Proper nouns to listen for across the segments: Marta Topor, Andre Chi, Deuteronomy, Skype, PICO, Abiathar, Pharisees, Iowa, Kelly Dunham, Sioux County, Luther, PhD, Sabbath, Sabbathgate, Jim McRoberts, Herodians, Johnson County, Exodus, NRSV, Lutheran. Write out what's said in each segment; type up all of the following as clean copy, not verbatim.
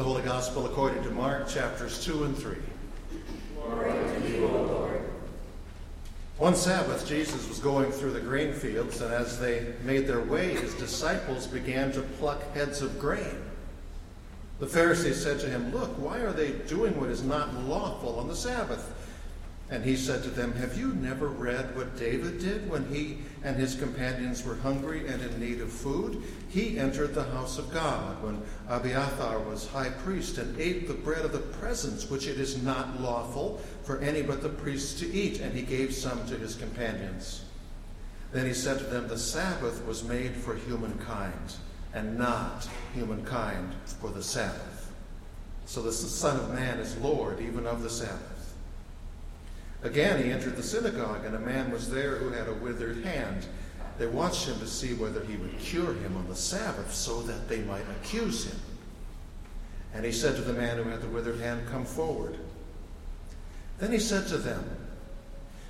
The Holy Gospel according to Mark, chapters 2 and 3. Glory to you, O Lord. One Sabbath, Jesus was going through the grain fields, and as they made their way, his disciples began to pluck heads of grain. The Pharisees said to him, "Look, why are they doing what is not lawful on the Sabbath?" And he said to them, "Have you never read what David did when he and his companions were hungry and in need of food? He entered the house of God when Abiathar was high priest and ate the bread of the presence, which it is not lawful for any but the priests to eat, and he gave some to his companions." Then he said to them, "The Sabbath was made for humankind, and not humankind for the Sabbath. So the Son of Man is Lord even of the Sabbath." Again, he entered the synagogue, and a man was there who had a withered hand. They watched him to see whether he would cure him on the Sabbath, so that they might accuse him. And he said to the man who had the withered hand, "Come forward." Then he said to them,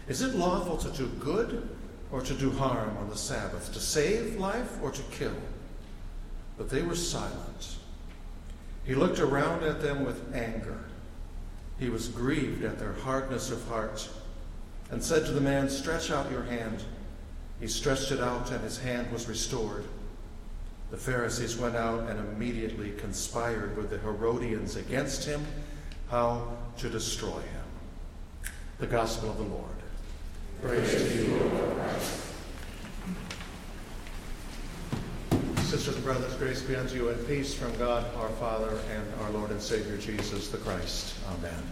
"Is it lawful to do good or to do harm on the Sabbath, to save life or to kill?" But they were silent. He looked around at them with anger. He was grieved at their hardness of heart, and said to the man, "Stretch out your hand." He stretched it out, and his hand was restored. The Pharisees went out and immediately conspired with the Herodians against him, how to destroy him. The Gospel of the Lord. Praise to you, Lord Christ. Sisters and brothers, grace be unto you and peace from God, our Father, and our Lord and Savior, Jesus the Christ. Amen.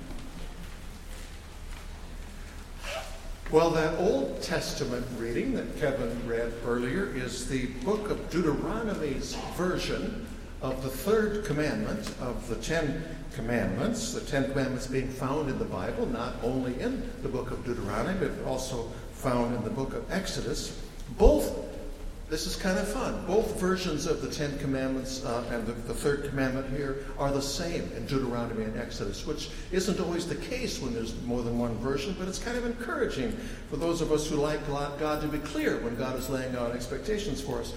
Well, that Old Testament reading that Kevin read earlier is the book of Deuteronomy's version of the third commandment of the Ten Commandments, the Ten Commandments being found in the Bible, not only in the book of Deuteronomy, but also found in the book of Exodus. This is kind of fun. Both versions of the Ten Commandments and the Third Commandment here are the same in Deuteronomy and Exodus, which isn't always the case when there's more than one version, but it's kind of encouraging for those of us who like God to be clear when God is laying out expectations for us.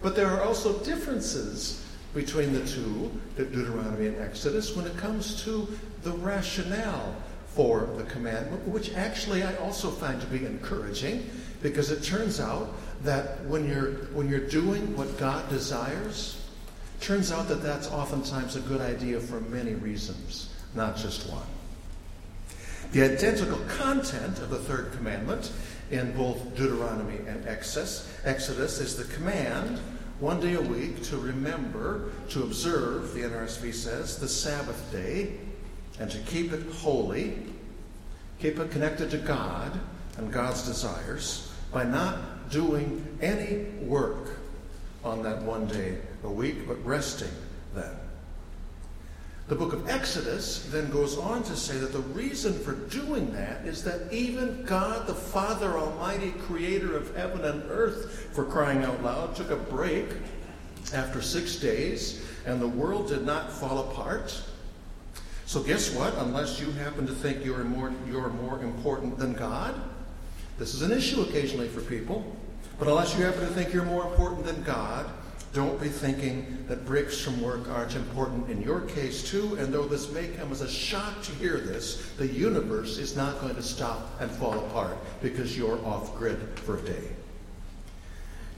But there are also differences between the two, Deuteronomy and Exodus, when it comes to the rationale for the commandment, which actually I also find to be encouraging, because it turns out that when you're doing what God desires, turns out that that's oftentimes a good idea for many reasons, not just one. The identical content of the third commandment in both Deuteronomy and Exodus is the command one day a week to remember, to observe, the NRSV says, the Sabbath day, and to keep it holy, keep it connected to God and God's desires by not doing any work on that one day a week, but resting then. The book of Exodus then goes on to say that the reason for doing that is that even God, the Father Almighty, creator of heaven and earth, for crying out loud, took a break after 6 days, and the world did not fall apart. So guess what? Unless you happen to think you're more important than God, this is an issue occasionally for people, but unless you happen to think you're more important than God, don't be thinking that breaks from work aren't important in your case too, and though this may come as a shock to hear this, the universe is not going to stop and fall apart because you're off-grid for a day.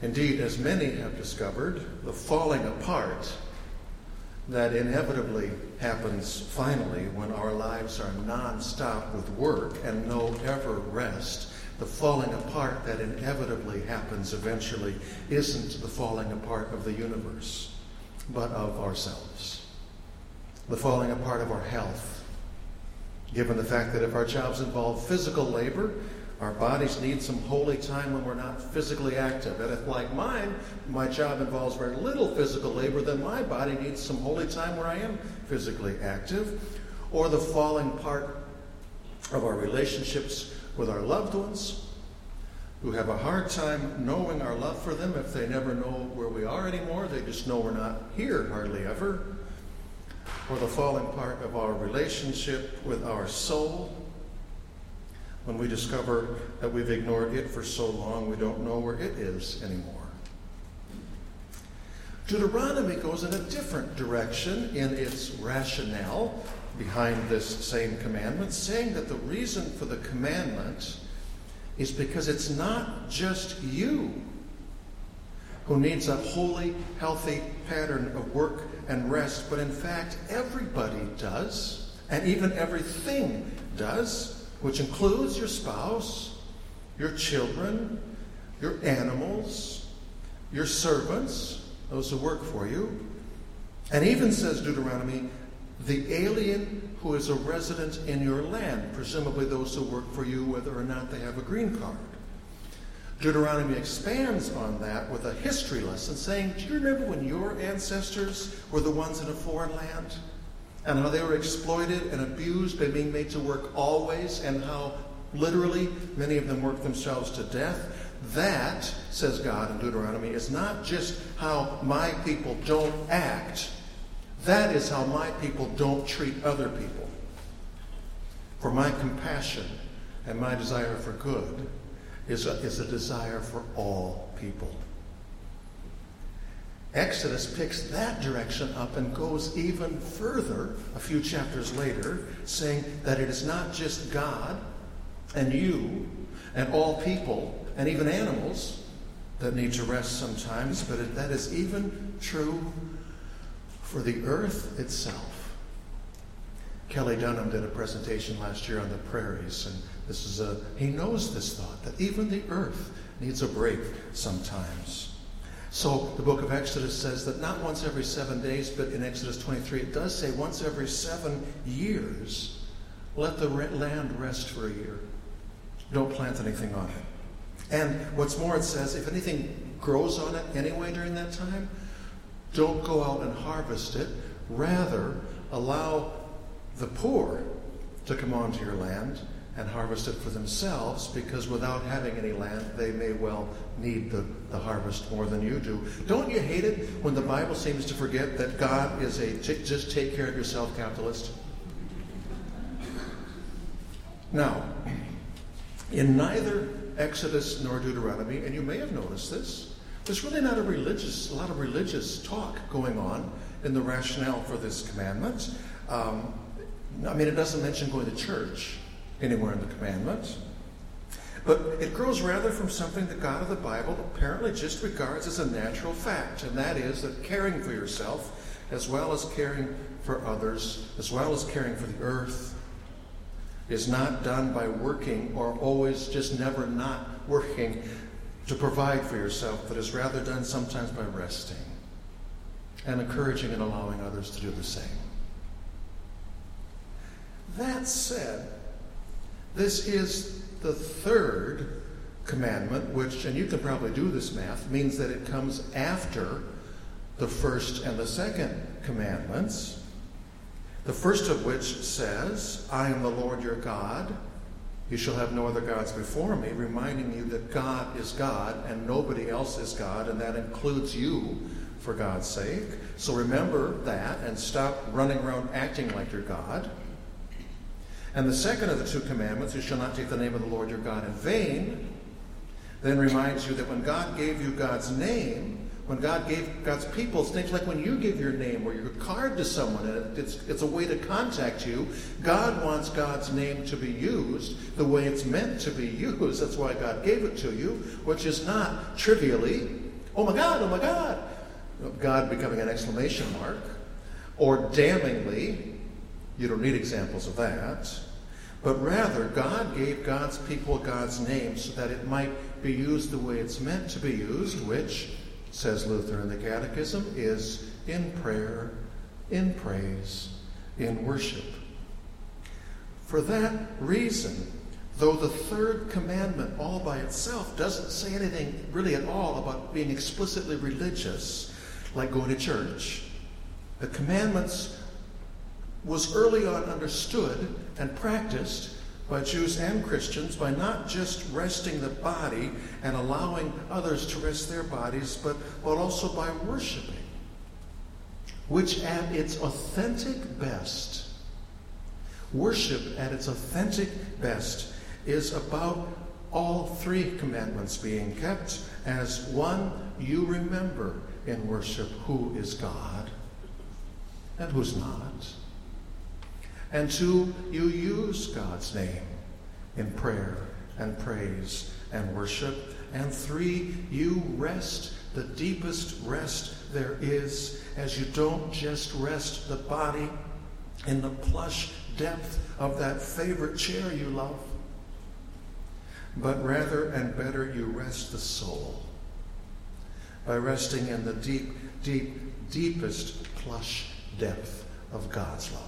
Indeed, as many have discovered, the falling apart that inevitably happens finally when our lives are non-stop with work and no ever rest, the falling apart that inevitably happens eventually isn't the falling apart of the universe, but of ourselves. The falling apart of our health, given the fact that if our jobs involve physical labor, our bodies need some holy time when we're not physically active. And if, like mine, my job involves very little physical labor, then my body needs some holy time where I am physically active. Or the falling apart of our relationships with our loved ones, who have a hard time knowing our love for them if they never know where we are anymore. They just know we're not here hardly ever. Or the falling apart of our relationship with our soul, when we discover that we've ignored it for so long we don't know where it is anymore. Deuteronomy goes in a different direction in its rationale behind this same commandment, saying that the reason for the commandment is because it's not just you who needs a holy, healthy pattern of work and rest, but in fact everybody does, and even everything does, which includes your spouse, your children, your animals, your servants, those who work for you, and even, says Deuteronomy, the alien who is a resident in your land, presumably those who work for you whether or not they have a green card. Deuteronomy expands on that with a history lesson saying, do you remember when your ancestors were the ones in a foreign land? And how they were exploited and abused by being made to work always, and how literally many of them worked themselves to death? That, says God in Deuteronomy, is not just how my people don't act. That is how my people don't treat other people. For my compassion and my desire for good is a desire for all people. Exodus picks that direction up and goes even further a few chapters later, saying that it is not just God and you and all people and even animals that need to rest sometimes, but that is even true for the earth itself. Kelly Dunham did a presentation last year on the prairies, and this is he knows this thought, that even the earth needs a break sometimes. So the book of Exodus says that not once every 7 days, but in Exodus 23 it does say once every 7 years, let the land rest for a year. Don't plant anything on it. And what's more, it says if anything grows on it anyway during that time, don't go out and harvest it. Rather, allow the poor to come onto your land and harvest it for themselves, because without having any land, they may well need the harvest more than you do. Don't you hate it when the Bible seems to forget that God is a just take care of yourself capitalist? Now, in neither Exodus nor Deuteronomy, and you may have noticed this, there's really not a lot of religious talk going on in the rationale for this commandment. It doesn't mention going to church anywhere in the commandment. But it grows rather from something the God of the Bible apparently just regards as a natural fact, and that is that caring for yourself, as well as caring for others, as well as caring for the earth, is not done by working or always just never not working to provide for yourself, but is rather done sometimes by resting and encouraging and allowing others to do the same. That said, this is the third commandment, which, and you can probably do this math, means that it comes after the first and the second commandments. The first of which says, I am the Lord your God. You shall have no other gods before me, reminding you that God is God and nobody else is God, and that includes you, for God's sake. So remember that and stop running around acting like you're God. And the second of the two commandments, you shall not take the name of the Lord your God in vain, then reminds you that when God gave you God's name, when God gave God's people, things like when you give your name or your card to someone, and it's a way to contact you, God wants God's name to be used the way it's meant to be used. That's why God gave it to you, which is not trivially, oh my God, oh my God, God becoming an exclamation mark, or damningly. You don't need examples of that. But rather, God gave God's people God's name so that it might be used the way it's meant to be used, which, says Luther in the Catechism, is in prayer, in praise, in worship. For that reason, though the third commandment all by itself doesn't say anything really at all about being explicitly religious, like going to church, the commandments was early on understood and practiced by Jews and Christians by not just resting the body and allowing others to rest their bodies, but also by worshiping, which at its authentic best, worship at its authentic best is about all three commandments being kept as one. You remember in worship who is God and who's not. And two, you use God's name in prayer and praise and worship. And three, you rest the deepest rest there is, as you don't just rest the body in the plush depth of that favorite chair you love, but rather and better you rest the soul by resting in the deep, deep, deepest plush depth of God's love.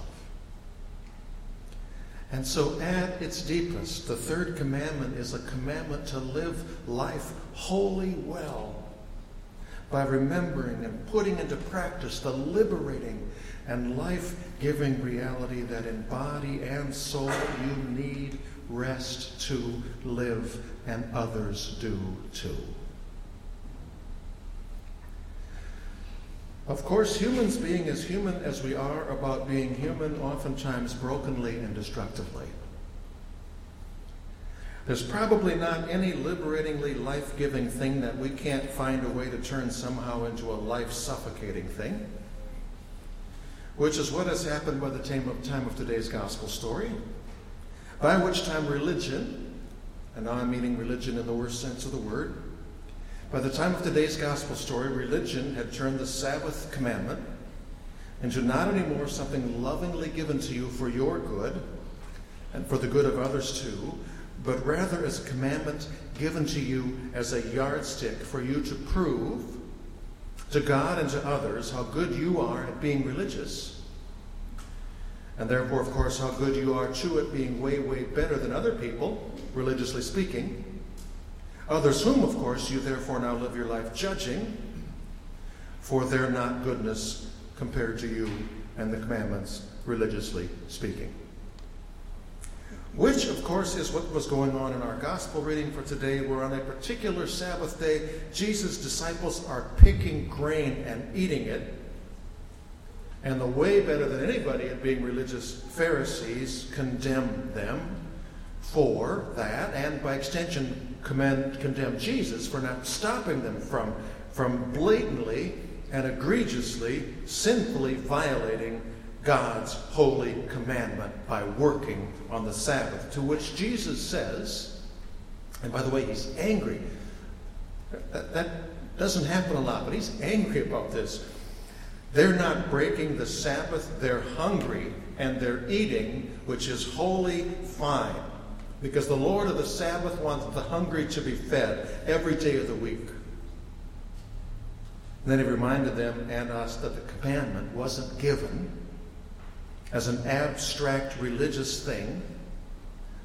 And so at its deepest, the third commandment is a commandment to live life wholly well by remembering and putting into practice the liberating and life-giving reality that in body and soul you need rest to live, and others do too. Of course, humans, being as human as we are about being human, oftentimes brokenly and destructively. There's probably not any liberatingly life-giving thing that we can't find a way to turn somehow into a life-suffocating thing, which is what has happened by the time of today's gospel story, by which time religion, and now I'm meaning religion in the worst sense of the word, by the time of today's gospel story, religion had turned the Sabbath commandment into not anymore something lovingly given to you for your good and for the good of others too, but rather as a commandment given to you as a yardstick for you to prove to God and to others how good you are at being religious, and therefore, of course, how good you are too at being way, way better than other people, religiously speaking, others whom, of course, you therefore now live your life judging for their not goodness compared to you and the commandments, religiously speaking. Which, of course, is what was going on in our gospel reading for today, where on a particular Sabbath day, Jesus' disciples are picking grain and eating it. And the way better than anybody at being religious Pharisees condemn them for that, and by extension condemn Jesus for not stopping them from blatantly and egregiously, sinfully violating God's holy commandment by working on the Sabbath, to which Jesus says, and by the way, he's angry. That doesn't happen a lot, but he's angry about this. They're not breaking the Sabbath, they're hungry, and they're eating, which is wholly fine, because the Lord of the Sabbath wants the hungry to be fed every day of the week. And then he reminded them and us that the commandment wasn't given as an abstract religious thing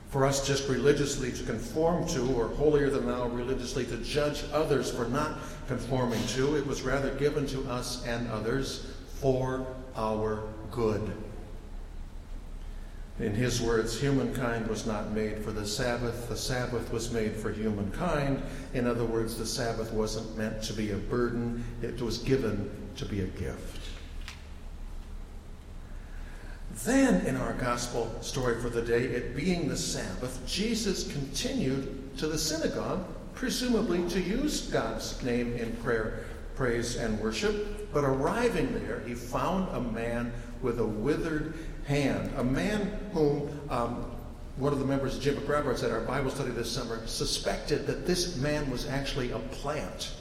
for us just religiously to conform to, or holier than thou religiously to judge others for not conforming to. It was rather given to us and others for our good. In his words, humankind was not made for the Sabbath was made for humankind. In other words, the Sabbath wasn't meant to be a burden, it was given to be a gift. Then, in our gospel story for the day, it being the Sabbath, Jesus continued to the synagogue, presumably to use God's name in prayer, praise, and worship. But arriving there, he found a man with a withered hand, a man whom one of the members of Jim McRoberts at our Bible study this summer suspected that this man was actually a plant,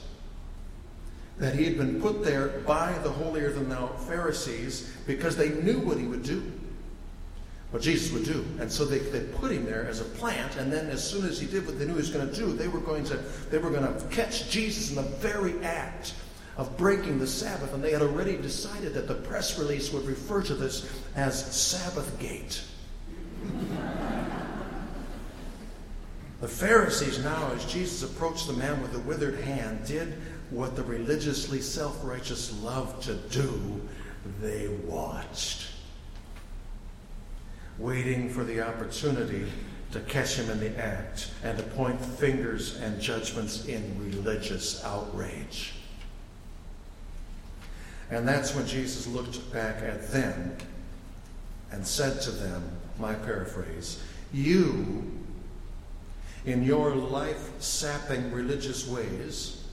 that he had been put there by the holier-than-thou Pharisees because they knew what he would do, what Jesus would do. And so they put him there as a plant, and then as soon as he did what they knew he was going to do, they were going to catch Jesus in the very act of breaking the Sabbath, and they had already decided that the press release would refer to this as Sabbathgate. The Pharisees now, as Jesus approached the man with the withered hand, did what the religiously self-righteous love to do. They watched, waiting for the opportunity to catch him in the act and to point fingers and judgments in religious outrage. And that's when Jesus looked back at them and said to them, my paraphrase, you, in your life-sapping religious ways,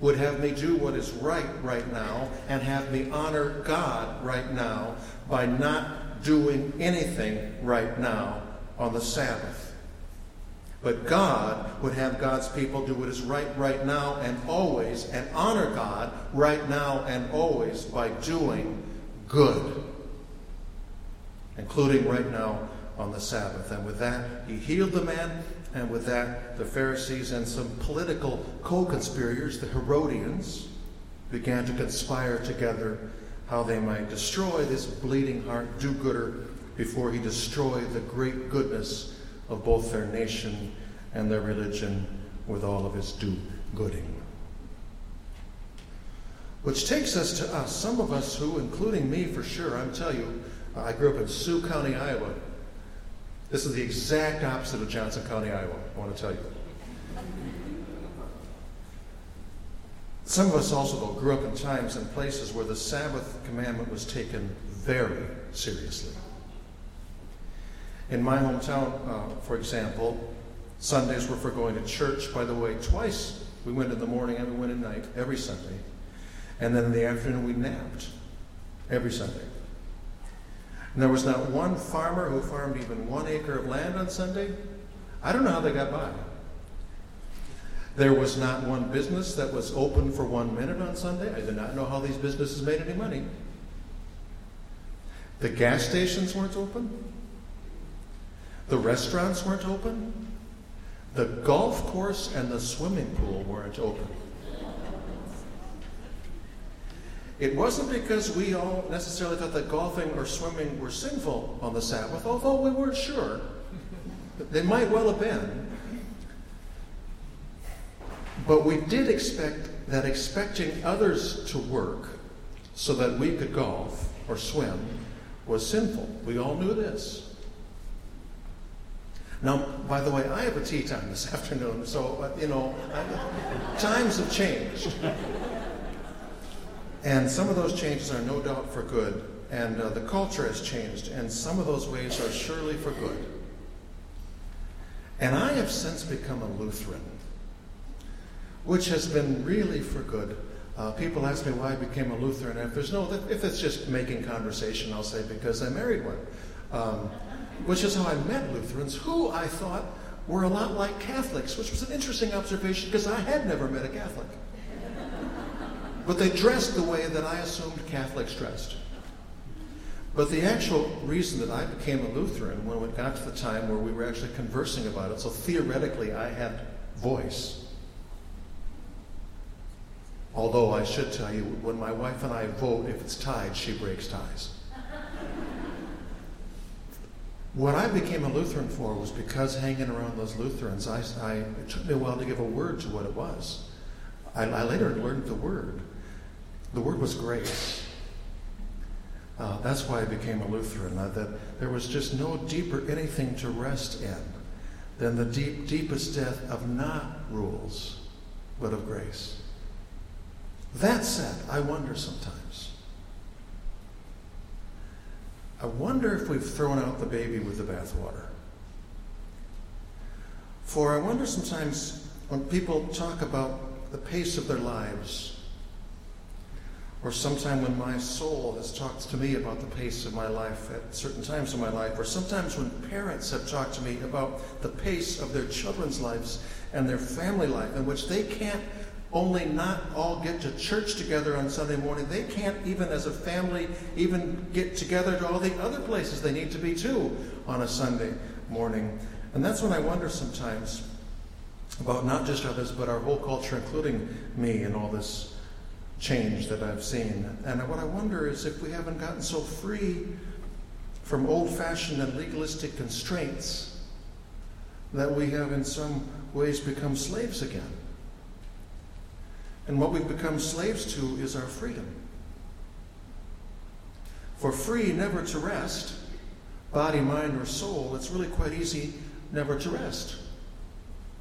would have me do what is right right now and have me honor God right now by not doing anything right now on the Sabbath. But God would have God's people do what is right right now and always, and honor God right now and always by doing good, including right now on the Sabbath. And with that, he healed the man, and with that, the Pharisees and some political co-conspirators, the Herodians, began to conspire together how they might destroy this bleeding heart do-gooder before he destroyed the great goodness of both their nation and their religion with all of his do-gooding. Which takes us to us, some of us who, including me for sure, I'm telling you, I grew up in Sioux County, Iowa. This is the exact opposite of Johnson County, Iowa, I want to tell you. Some of us also, though, grew up in times and places where the Sabbath commandment was taken very seriously. In my hometown, for example, Sundays were for going to church. By the way, twice we went in the morning and we went at night, every Sunday. And then in the afternoon we napped, every Sunday. And there was not one farmer who farmed even 1 acre of land on Sunday. I don't know how they got by. There was not one business that was open for 1 minute on Sunday. I do not know how these businesses made any money. The gas stations weren't open. The restaurants weren't open. The golf course and the swimming pool weren't open. It wasn't because we all necessarily thought that golfing or swimming were sinful on the Sabbath, although we weren't sure. They might well have been. But we did expect that expecting others to work so that we could golf or swim was sinful. We all knew this. Now, by the way, I have a tea time this afternoon, so, times have changed. And some of those changes are no doubt for good, and the culture has changed, and some of those ways are surely for good. And I have since become a Lutheran, which has been really for good. People ask me why I became a Lutheran. If it's just making conversation, I'll say because I married one, which is how I met Lutherans, who I thought were a lot like Catholics, which was an interesting observation because I had never met a Catholic. But they dressed the way that I assumed Catholics dressed. But the actual reason that I became a Lutheran, when it got to the time where we were actually conversing about it, so theoretically I had voice. Although I should tell you, when my wife and I vote, if it's tied, she breaks ties. What I became a Lutheran for was because hanging around those Lutherans, it took me a while to give a word to what it was. I later learned the word. The word was grace. That's why I became a Lutheran. That there was just no deeper anything to rest in than the deepest depth of not rules, but of grace. That said, I wonder sometimes. I wonder if we've thrown out the baby with the bathwater. For I wonder sometimes when people talk about the pace of their lives, or sometime when my soul has talked to me about the pace of my life at certain times of my life, or sometimes when parents have talked to me about the pace of their children's lives and their family life, in which they can't only not all get to church together on Sunday morning, they can't even as a family even get together to all the other places they need to be too on a Sunday morning. And that's when I wonder sometimes about not just others, but our whole culture, including me, and all this change that I've seen. And what I wonder is if we haven't gotten so free from old-fashioned and legalistic constraints that we have in some ways become slaves again. And what we've become slaves to is our freedom. For free never to rest, body, mind, or soul, it's really quite easy never to rest.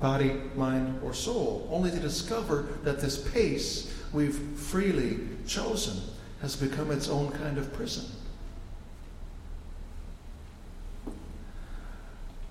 Body, mind, or soul, only to discover that this pace we've freely chosen has become its own kind of prison.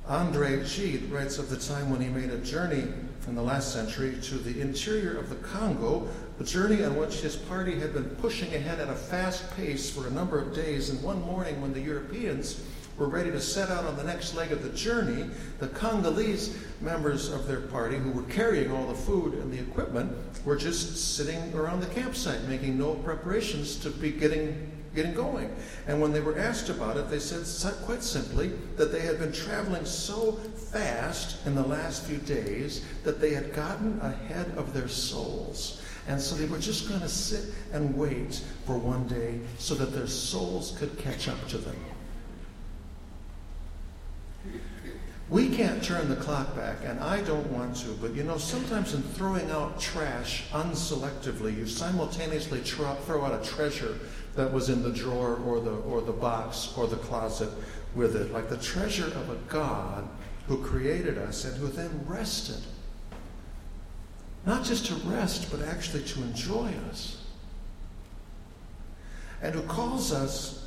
Andre Chi writes of the time when he made a journey in the last century to the interior of the Congo, a journey on which his party had been pushing ahead at a fast pace for a number of days, and one morning when the Europeans were ready to set out on the next leg of the journey, the Congolese members of their party, who were carrying all the food and the equipment, were just sitting around the campsite, making no preparations to be getting going. And when they were asked about it, they said quite simply that they had been traveling so fast in the last few days that they had gotten ahead of their souls. And so they were just going to sit and wait for one day so that their souls could catch up to them. We can't turn the clock back, and I don't want to, but you know, sometimes in throwing out trash unselectively, you simultaneously throw out a treasure that was in the drawer or the box or the closet with it, like the treasure of a God who created us and who then rested. Not just to rest, but actually to enjoy us. And who calls us,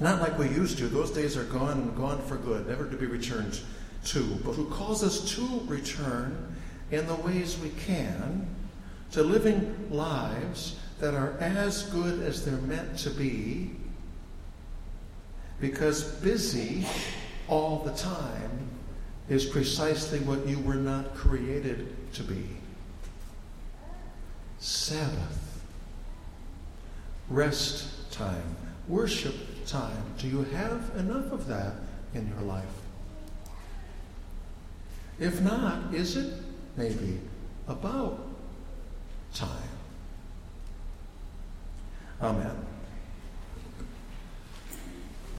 not like we used to, those days are gone and gone for good, never to be returned to, but who calls us to return in the ways we can to living lives that are as good as they're meant to be, because busy all the time is precisely what you were not created to be. Sabbath, rest time, worship time. Do you have enough of that in your life? If not, is it maybe about time? Amen.